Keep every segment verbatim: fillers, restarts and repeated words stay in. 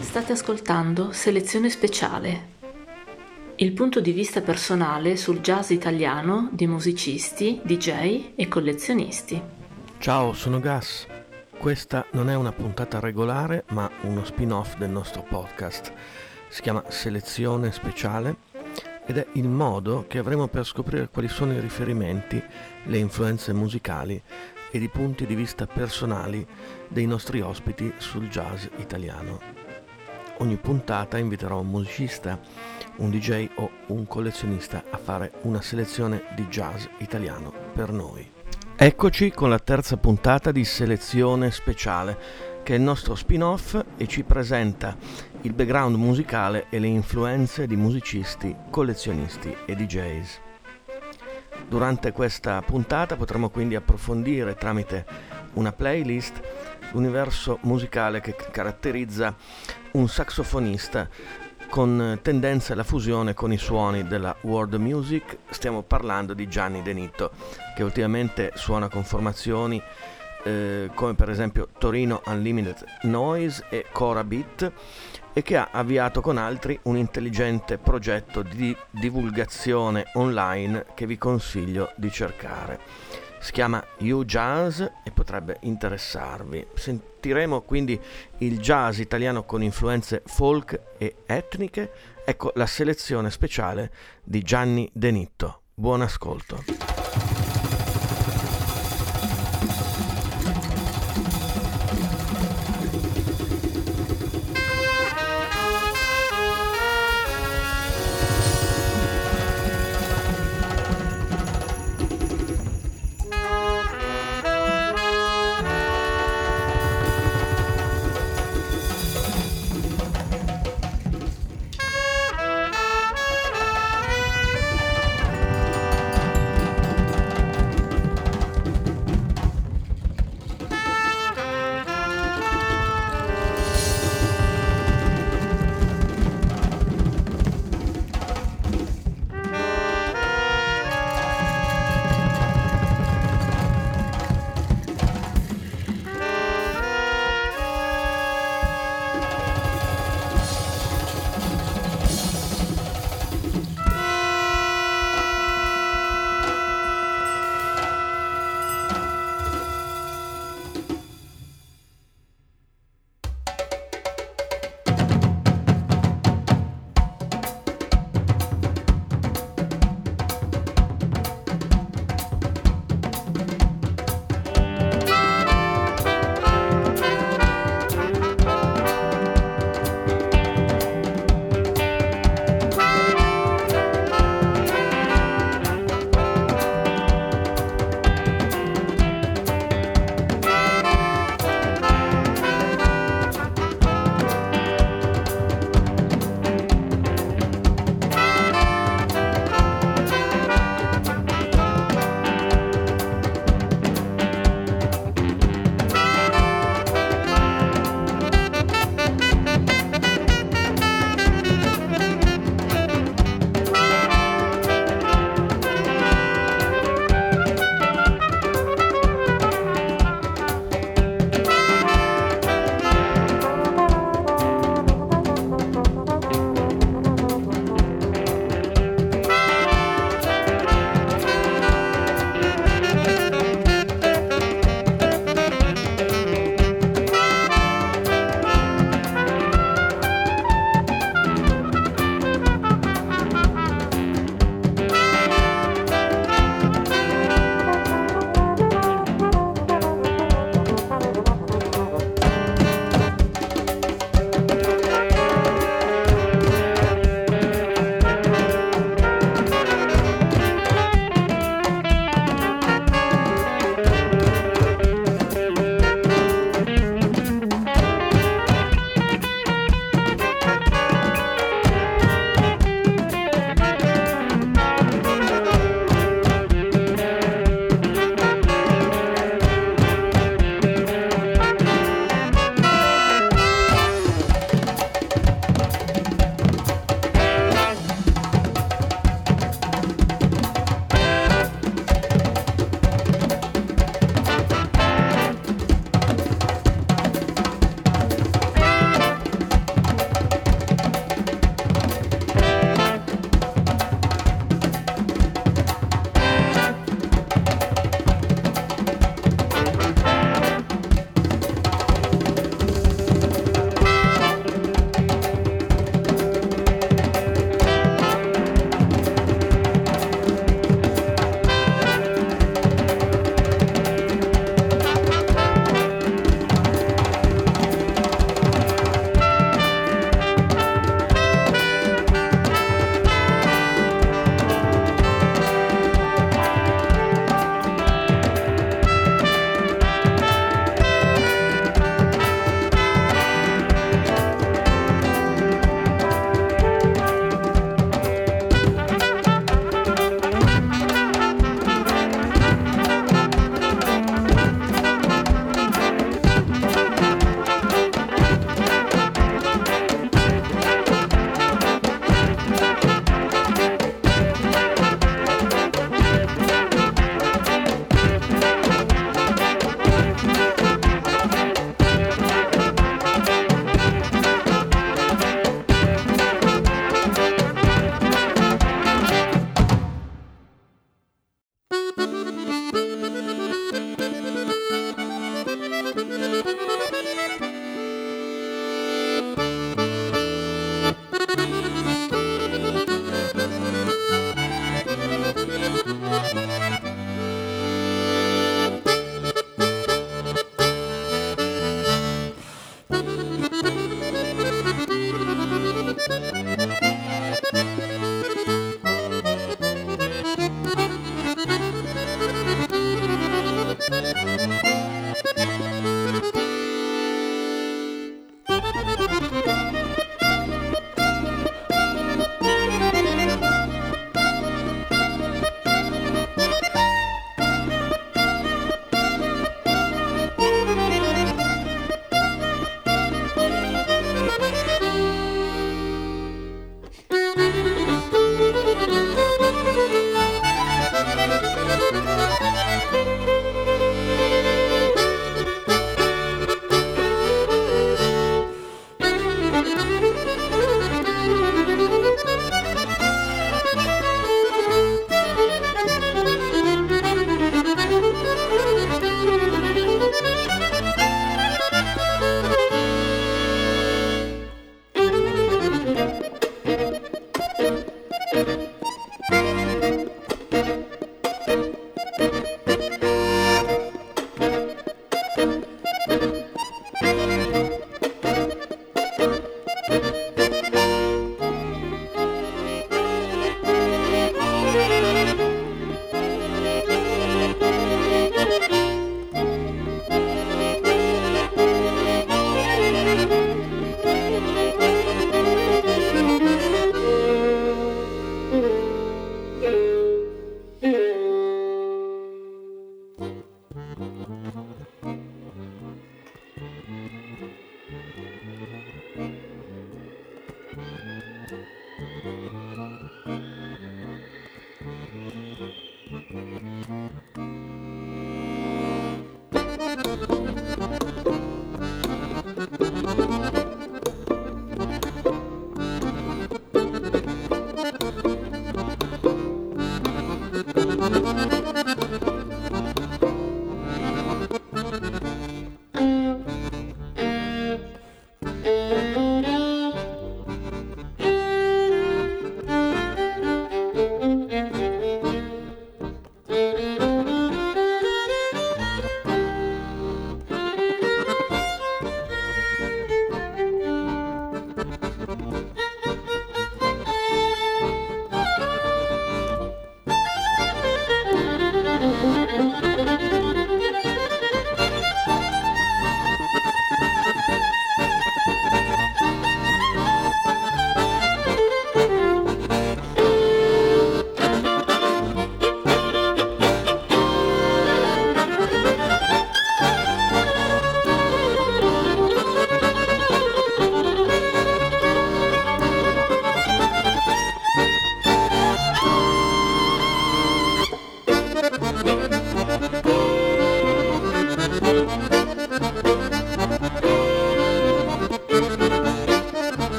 State ascoltando Selezione Speciale, il punto di vista personale sul jazz italiano di musicisti, D J e collezionisti. Ciao, sono Gas. Questa non è una puntata regolare, ma uno spin-off del nostro podcast. Si chiama Selezione Speciale ed è il modo che avremo per scoprire quali sono i riferimenti, le influenze musicali ed i punti di vista personali dei nostri ospiti sul jazz italiano. Ogni puntata inviterò un musicista, un D J o un collezionista a fare una selezione di jazz italiano per noi. Eccoci con la terza puntata di Selezione Speciale, che è il nostro spin-off e ci presenta il background musicale e le influenze di musicisti, collezionisti e D Js. Durante questa puntata potremo quindi approfondire tramite una playlist l'universo musicale che caratterizza un saxofonista con tendenza alla fusione con i suoni della world music. Stiamo parlando di Gianni Denitto, che ultimamente suona con formazioni eh, come per esempio Torino Unlimited Noise e Kora Beat, e che ha avviato con altri un intelligente progetto di divulgazione online che vi consiglio di cercare. Si chiama YouJazz e potrebbe interessarvi. Sentiremo quindi il jazz italiano con influenze folk e etniche. Ecco la selezione speciale di Gianni Denitto. Buon ascolto.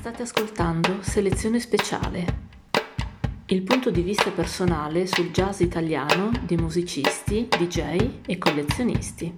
State ascoltando Selezione Speciale, il punto di vista personale sul jazz italiano di musicisti, D J e collezionisti.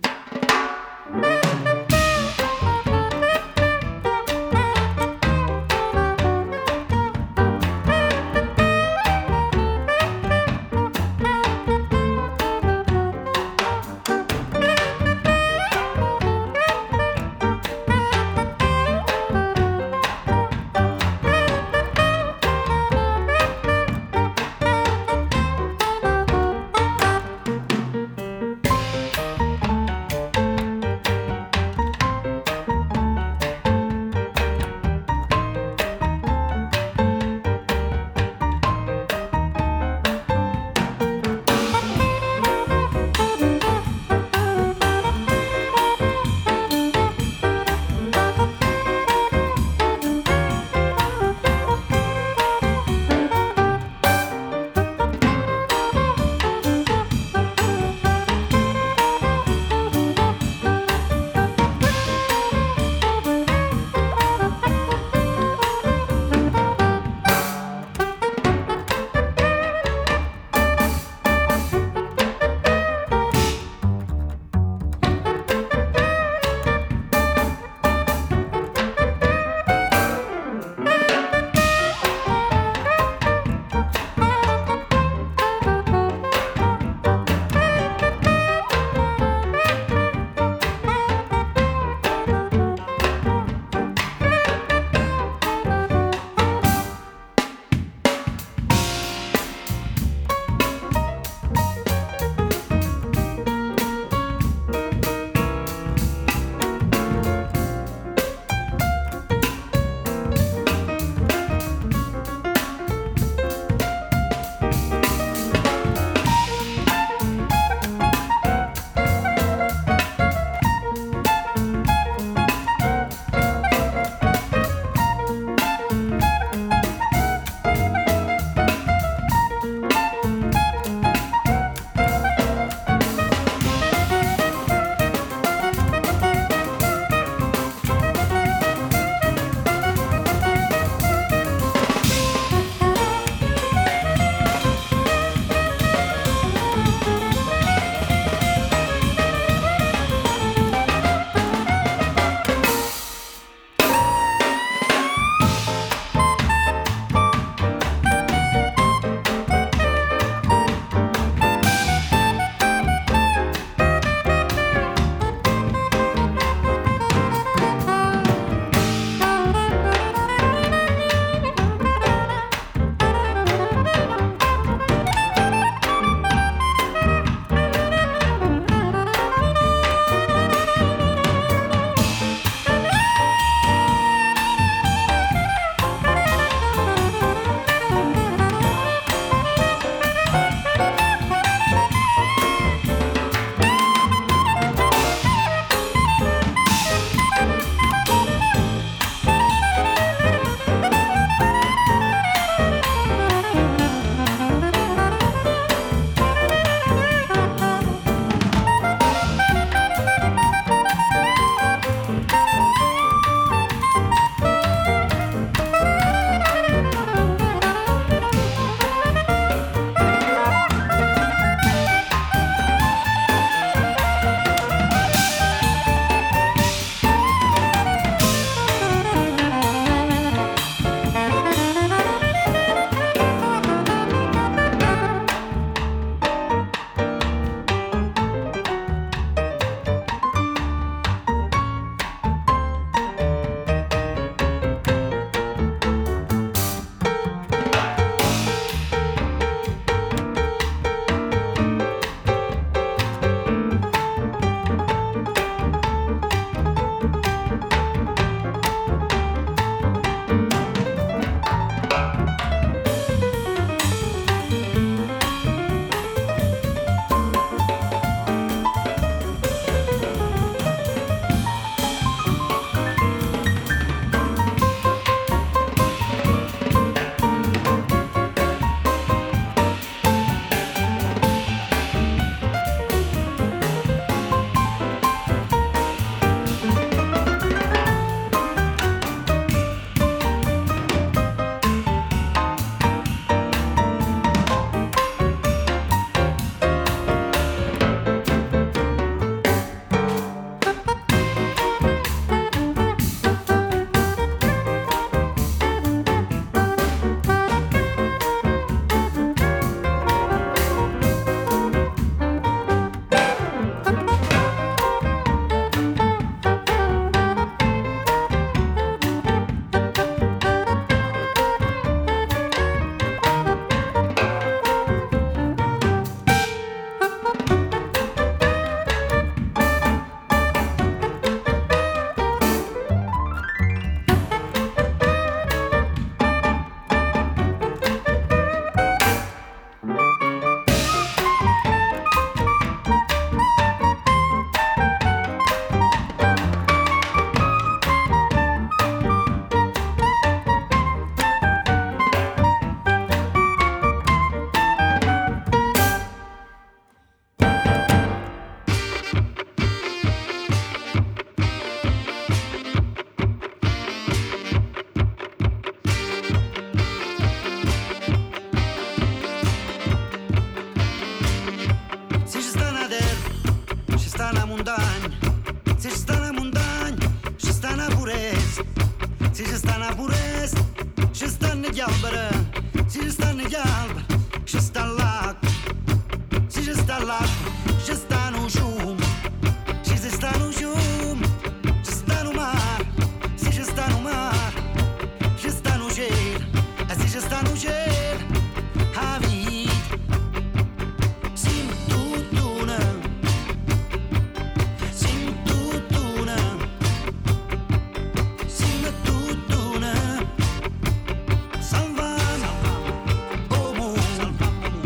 stanno gli alberi, si stanno gli alberi, ci sta l'acqua, si sta l'acqua, ci stanno giumi, ci stanno giumi, ci stanno mare, si stanno mare, ci stanno cielo, e si stanno cielo, a vita, siamo tutto una, siamo tutto una, siamo tutto una, salvamo, oh, salvamo,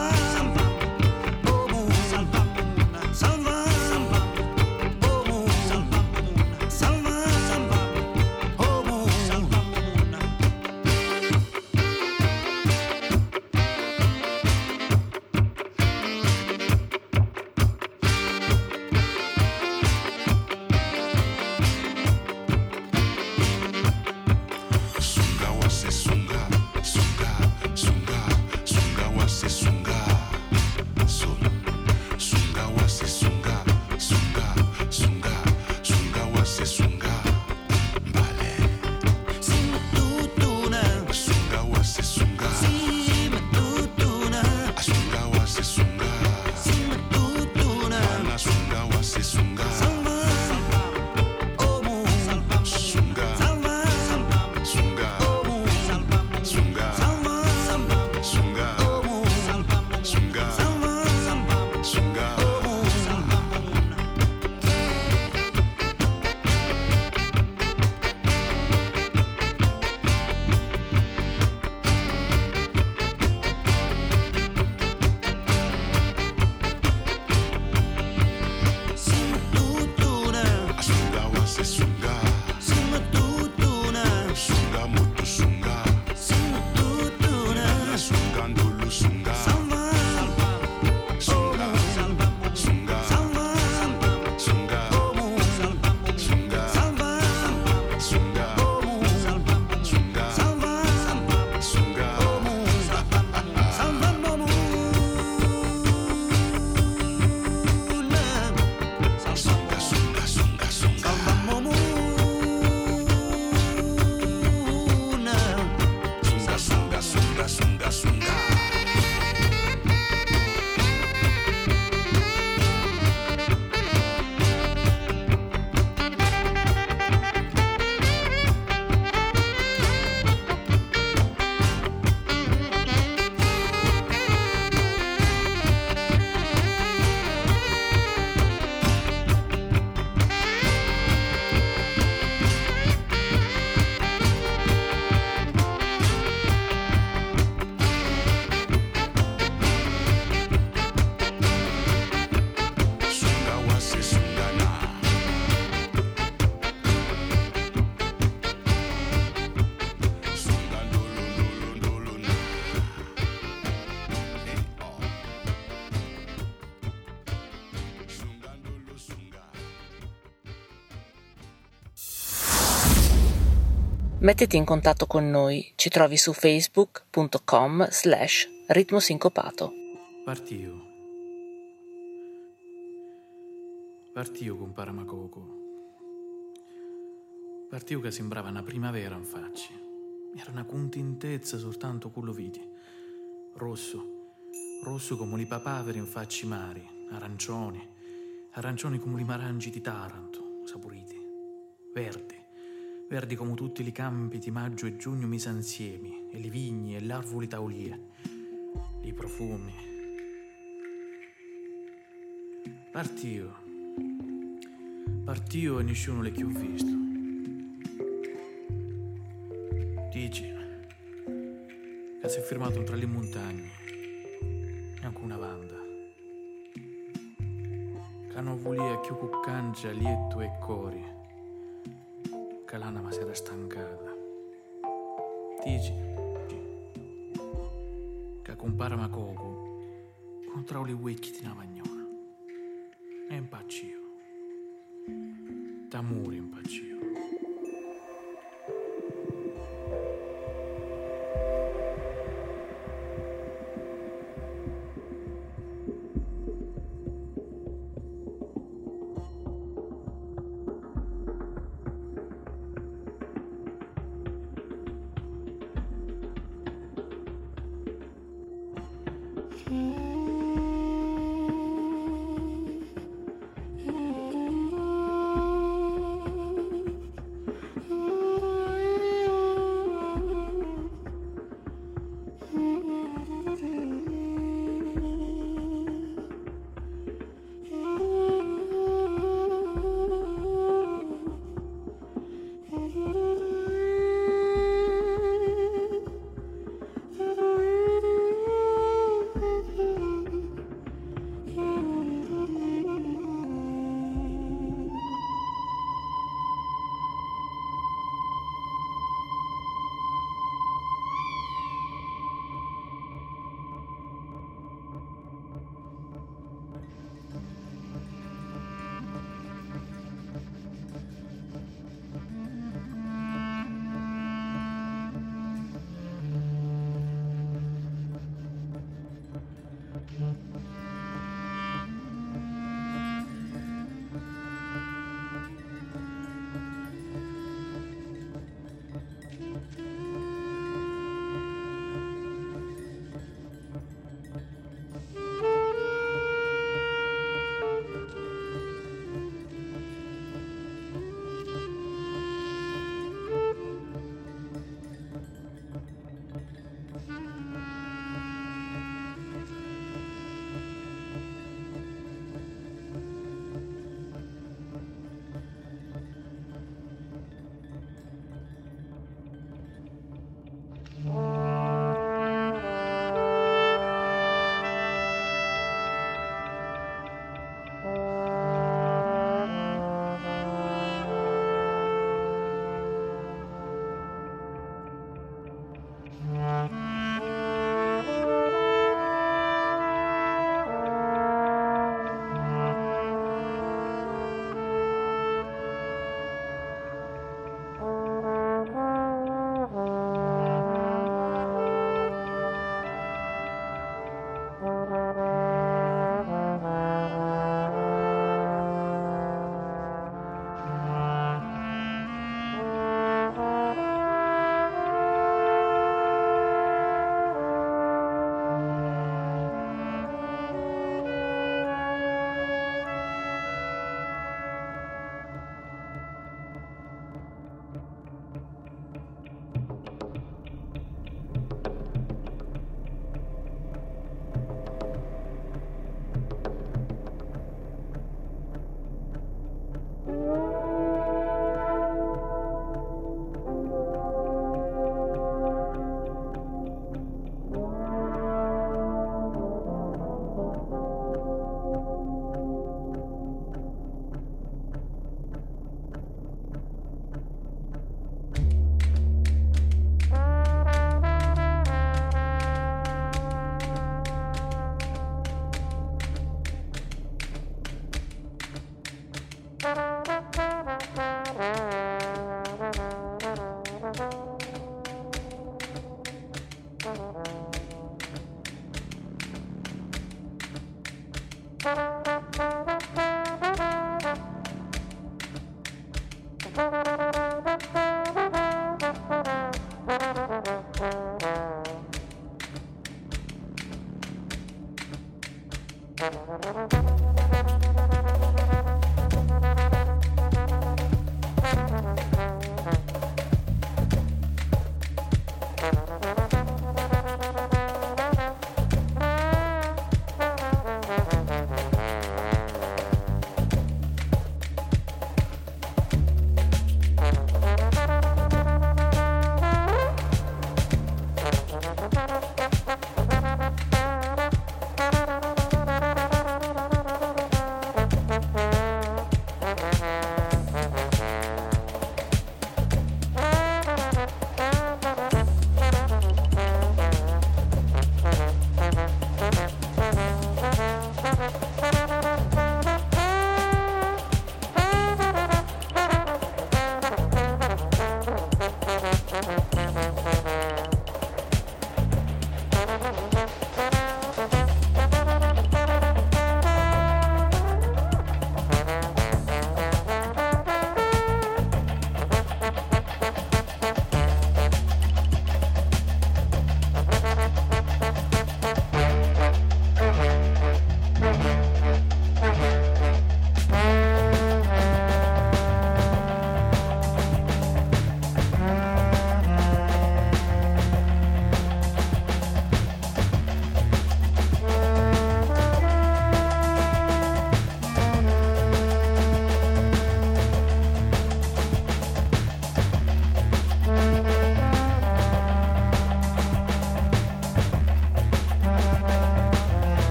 salvamo, oh, salvamo, salvamo, oh, salvamo, salvamo, oh, salvamo. Sunga wase sunga, sunga, sunga, sunga wase sunga, sol. Sunga wase sunga, sunga, sunga, sunga wase sunga, vale. Siamo tutto una, Sunga wase sunga, siamo tutto una, sunga wase sunga, siamo tutto una, sunga wase sunga, salvamo, oh, salvamo, sunga, salvamo, sunga, oh, salvamo, sunga, salvamo, sunga, oh, salvamo, sunga, salvamo, sunga, oh, salvamo. Siamo tutto una, Sunga wase sunga, siamo tutto una, sunga mutu sunga, siamo tutto una, sunga ndulu sunga, salvamo, sunga, salvamo, sunga, salvamo, sunga, oh, salvamo, sunga, salvamo, sunga, oh, salvamo, sunga, salvamo, sunga, oh, salvamo, salvamo, una. Sunga, sunga, sunga, sunga, Salvamo una, sunga, sunga, sunga, sunga, sunga. Sunga wase sunga na, sunga ndulu ndulu ndulu na, eh oh, sunga ndulu sunga. Mettiti in contatto con noi, ci trovi su facebook.com slash ritmo sincopato. Partio. Partio con Paramacoco. Partio che sembrava una primavera in faccia. Era una contintezza soltanto con l'oviti. Rosso, rosso come li papaveri in facci mari, arancioni, arancioni come li marangi di Taranto, saporiti, verdi. Verdi come tutti i campi di maggio e giugno misi insieme, e le vigne e l'arvoli taulia, i profumi. Partio. Partio e nessuno l'è più visto. Dici che si è fermato tra le montagne, neanche una vanda. Che non voleva più cuccancia, lietto e cori. Che l'anima si era stancata. Dici che con Paramacoco contro le vecchie di una magnola è impaccio, d'amore impaccio.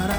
La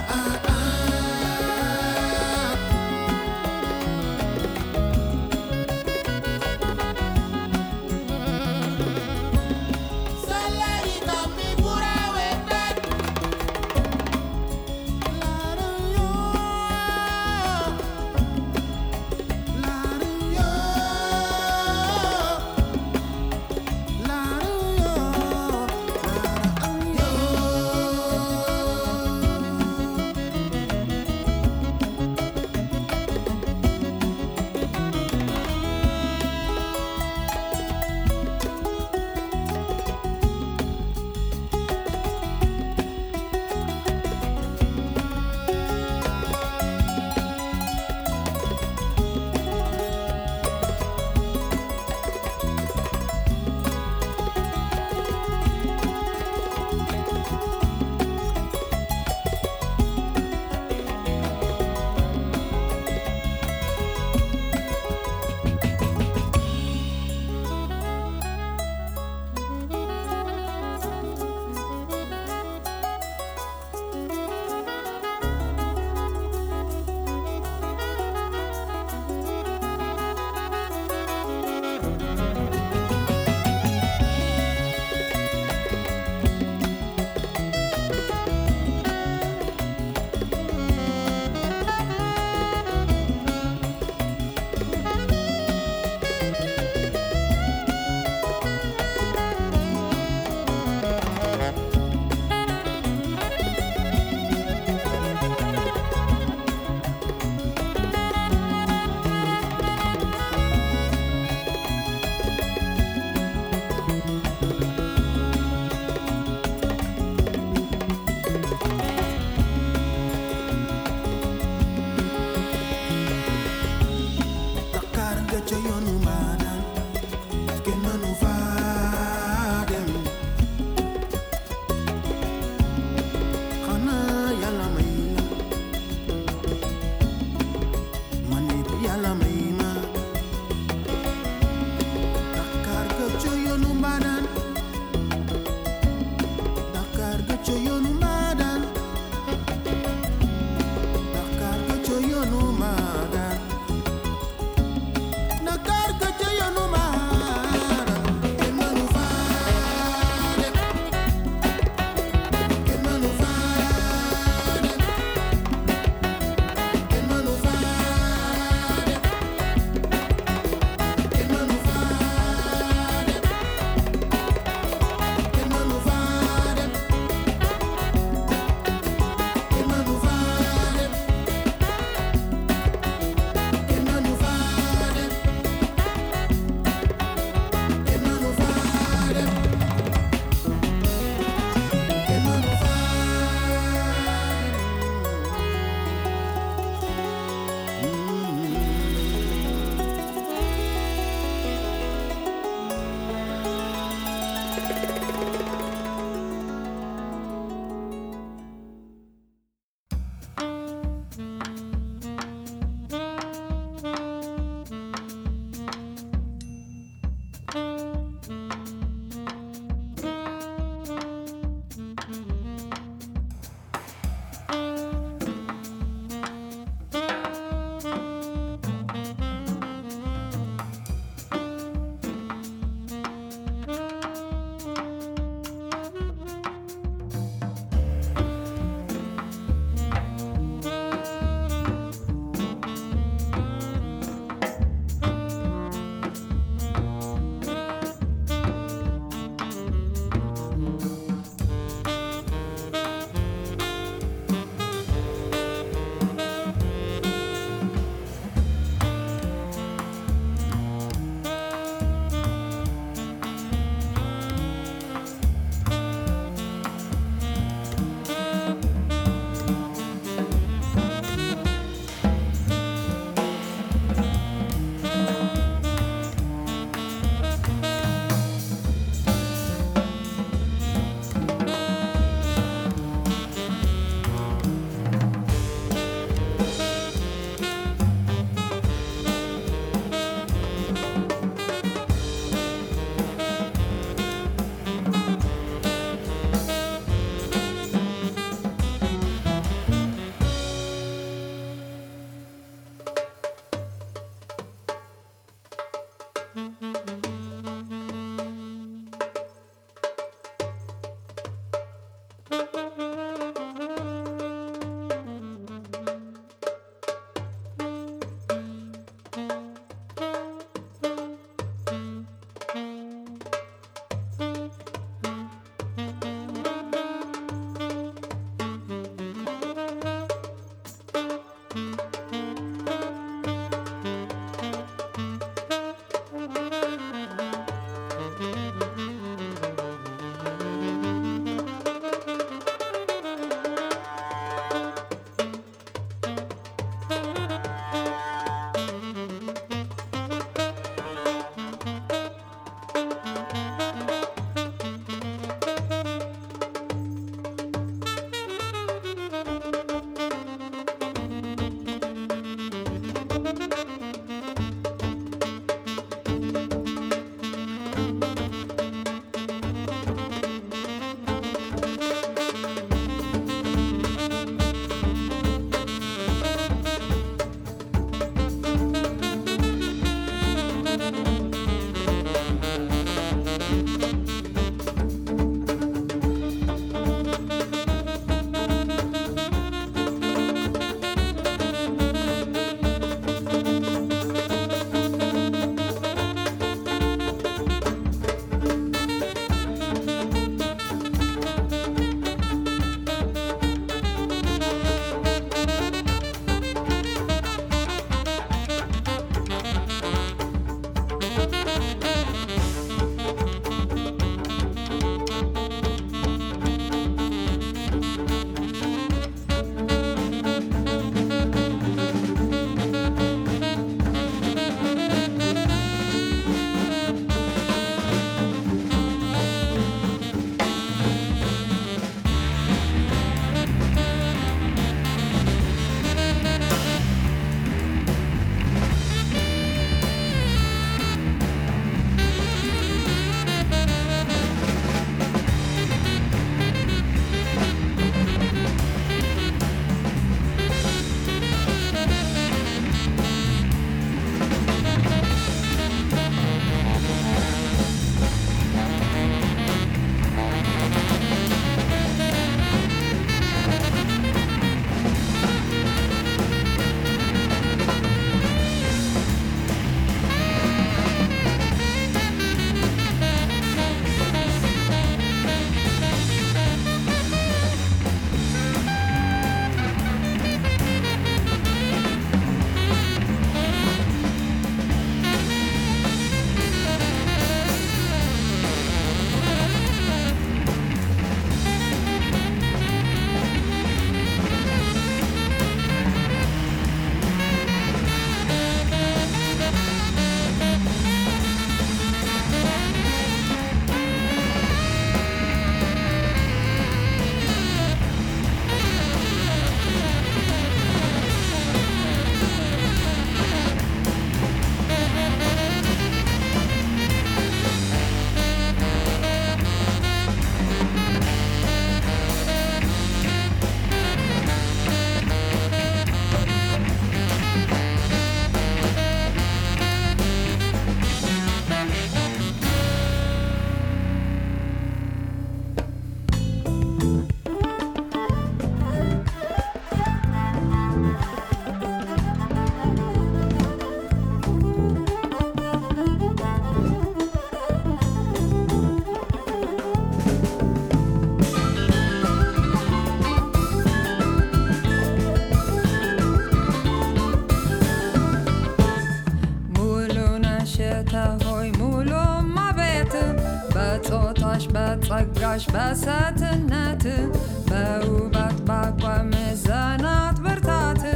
Bassatnate, beobacht bakwa mezanat vertate,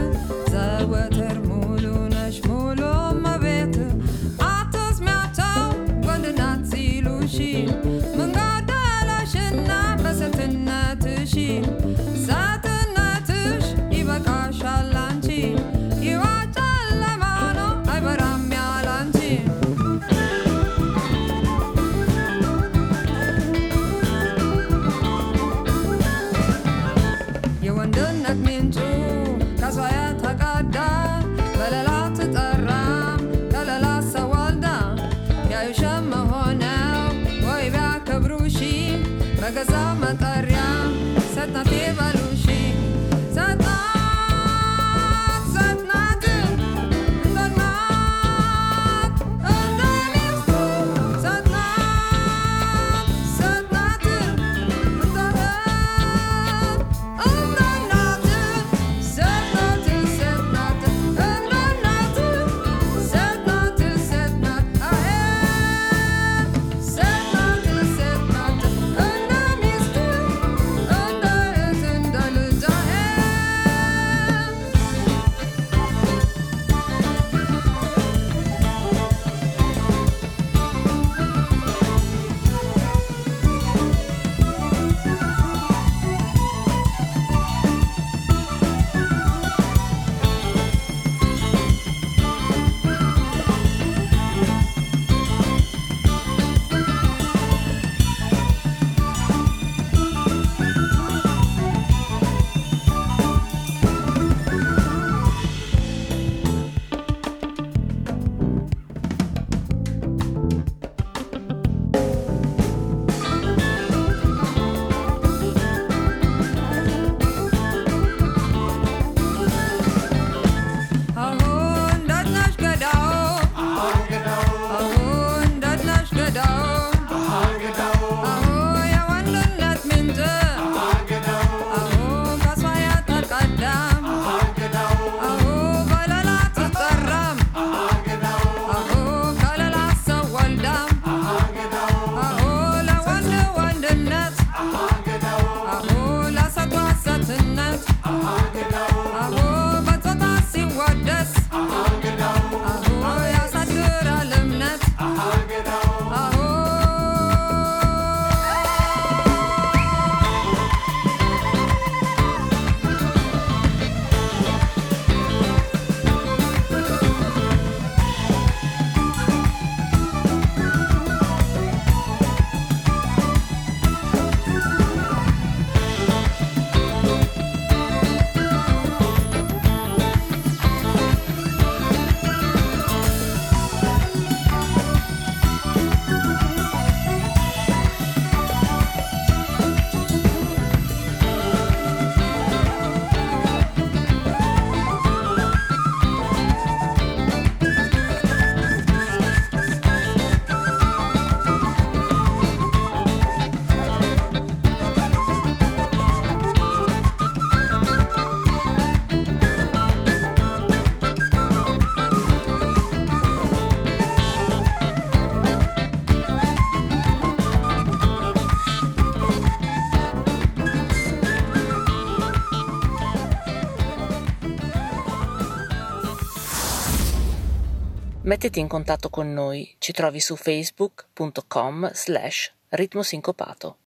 zaweter mulunash muloma vete, atos miato gondenat zilushin, mangadalachen na bassatnate shin, satnatush ivakashalanchi, iwachalamano aibaram. Mettiti in contatto con noi, ci trovi su facebook punto com slash ritmo sincopato.